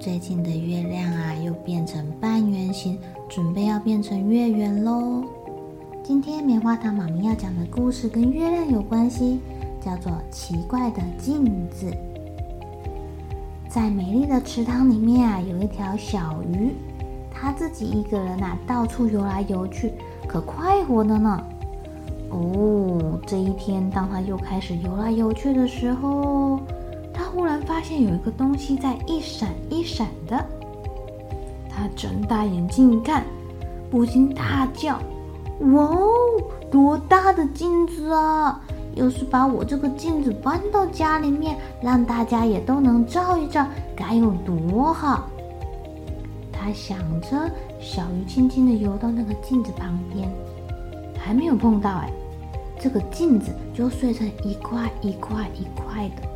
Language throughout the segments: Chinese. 最近的月亮又变成半圆形，准备要变成月圆咯。今天棉花糖妈咪要讲的故事跟月亮有关系，叫做奇怪的镜子。在美丽的池塘里面有一条小鱼，它自己一个人到处游来游去，可快活的呢。这一天当它又开始游来游去的时候，忽然发现有一个东西在一闪一闪的，他睁大眼睛看，不禁大叫：“哇哦，多大的镜子啊！要是把我这个镜子搬到家里面，让大家也都能照一照，该有多好！”他想着，小鱼轻轻地游到那个镜子旁边，还没有碰到这个镜子就碎成一块一块一块的。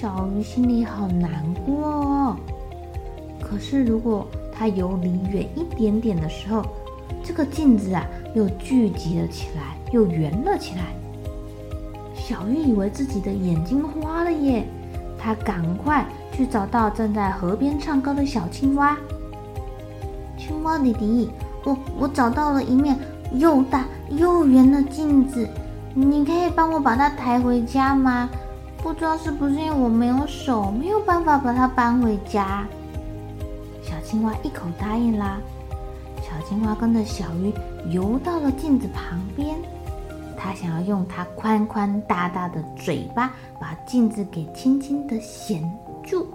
小鱼心里好难过可是如果它游离远一点点的时候，这个镜子又聚集了起来，又圆了起来。小鱼以为自己的眼睛花了耶，它赶快去找到正在河边唱歌的小青蛙。青蛙弟弟，我找到了一面又大又圆的镜子，你可以帮我把它抬回家吗？不知道是不是因为我没有手，没有办法把它搬回家。小青蛙一口答应啦。小青蛙跟着小鱼游到了镜子旁边，它想要用它宽宽大大的嘴巴把镜子给轻轻的衔住，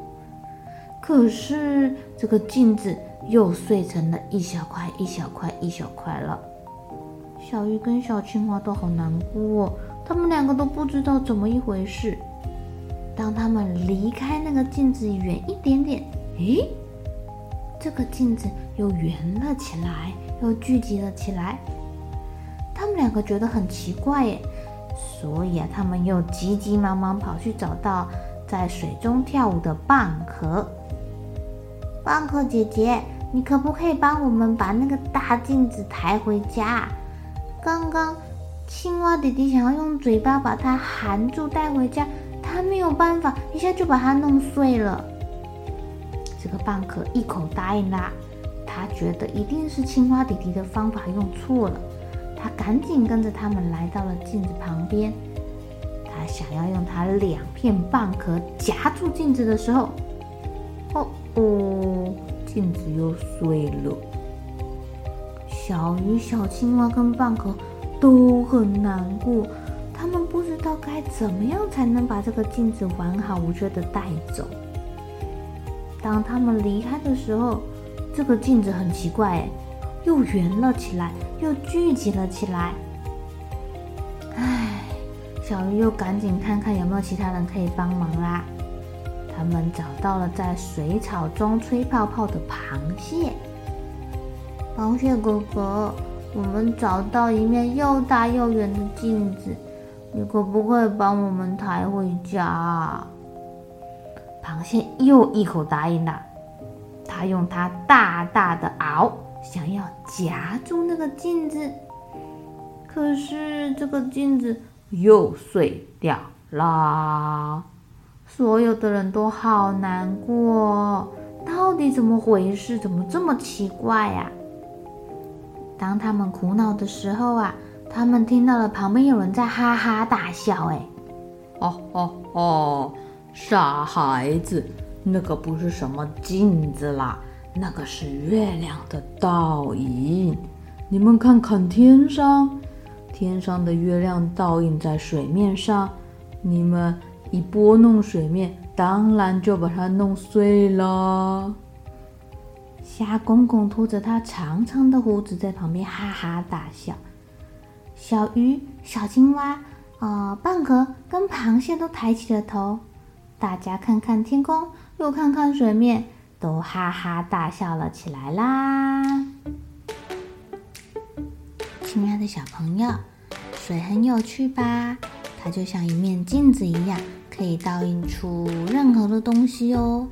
可是这个镜子又碎成了一小块一小块一小块了。小鱼跟小青蛙都好难过，他们两个都不知道怎么一回事。当他们离开那个镜子远一点点，这个镜子又圆了起来，又聚集了起来。他们两个觉得很奇怪耶，所以他们又急急忙忙跑去找到在水中跳舞的蚌壳。蚌壳姐姐，你可不可以帮我们把那个大镜子抬回家？刚刚青蛙弟弟想要用嘴巴把它含住带回家，他没有办法，一下就把它弄碎了。这个蚌壳一口答应啦，他觉得一定是青蛙弟弟的方法用错了，他赶紧跟着他们来到了镜子旁边。他想要用他两片蚌壳夹住镜子的时候，镜子又碎了。小鱼、小青蛙跟蚌壳都很难过，他们不知道该怎么样才能把这个镜子完好无缺的带走。当他们离开的时候，这个镜子很奇怪又圆了起来，又聚集了起来。小鱼又赶紧看看有没有其他人可以帮忙啦。他们找到了在水草中吹泡泡的螃蟹。螃蟹哥哥，我们找到一面又大又圆的镜子，你可不可以帮我们抬回家？螃蟹又一口答应了，它用它大大的螯想要夹住那个镜子，可是这个镜子又碎掉啦。所有的人都好难过，到底怎么回事？怎么这么奇怪当他们苦恼的时候他们听到了旁边有人在哈哈大笑。傻孩子，那个不是什么镜子啦，那个是月亮的倒影。你们看看天上，天上的月亮倒影在水面上，你们一拨弄水面，当然就把它弄碎了。虾公公拖着他长长的胡子在旁边哈哈大笑。小鱼、小青蛙、蚌壳跟螃蟹都抬起了头，大家看看天空，又看看水面，都哈哈大笑了起来啦。亲爱的小朋友，水很有趣吧？它就像一面镜子一样，可以倒映出任何的东西哦。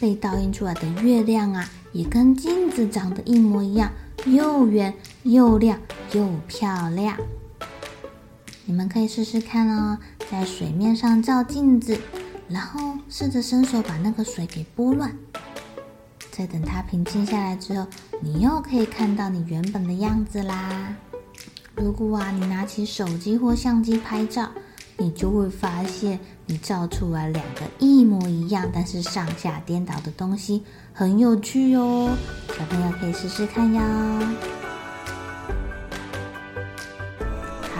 被倒映出来的月亮啊，也跟镜子长得一模一样，又圆又亮又漂亮。你们可以试试看哦，在水面上照镜子，然后试着伸手把那个水给拨乱，再等它平静下来之后，你又可以看到你原本的样子啦。如果啊，你拿起手机或相机拍照，你就会发现你照出来两个一模一样但是上下颠倒的东西，很有趣哦。小朋友可以试试看哟。